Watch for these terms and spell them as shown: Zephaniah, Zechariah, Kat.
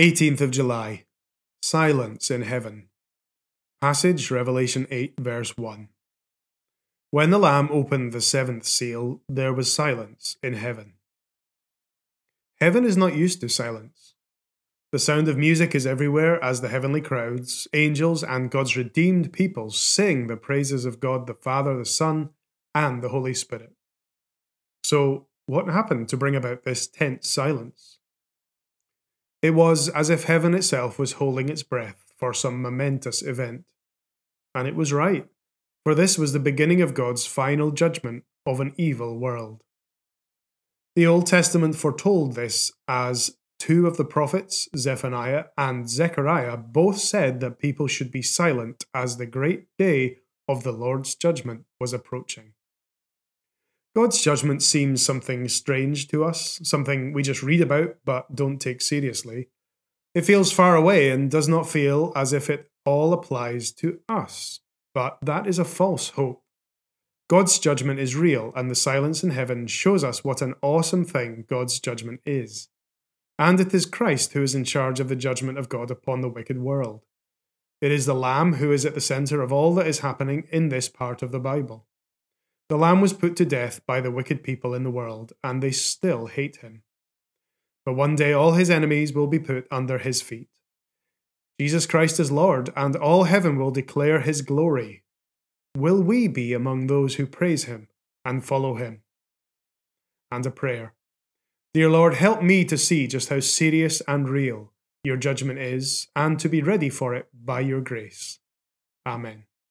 18th of July, Silence in Heaven. Passage Revelation 8, verse 1. When the Lamb opened the seventh seal, there was silence in heaven. Heaven is not used to silence. The sound of music is everywhere as the heavenly crowds, angels, and God's redeemed people sing the praises of God the Father, the Son, and the Holy Spirit. So, what happened to bring about this tense silence? It was as if heaven itself was holding its breath for some momentous event. And it was right, for this was the beginning of God's final judgment of an evil world. The Old Testament foretold this, as two of the prophets, Zephaniah and Zechariah, both said that people should be silent as the great day of the Lord's judgment was approaching. God's judgment seems something strange to us, something we just read about but don't take seriously. It feels far away and does not feel as if it all applies to us. But that is a false hope. God's judgment is real, and the silence in heaven shows us what an awesome thing God's judgment is. And it is Christ who is in charge of the judgment of God upon the wicked world. It is the Lamb who is at the center of all that is happening in this part of the Bible. The Lamb was put to death by the wicked people in the world, and they still hate him. But one day all his enemies will be put under his feet. Jesus Christ is Lord, and all heaven will declare his glory. Will we be among those who praise him and follow him? And a prayer. Dear Lord, help me to see just how serious and real your judgment is, and to be ready for it by your grace. Amen.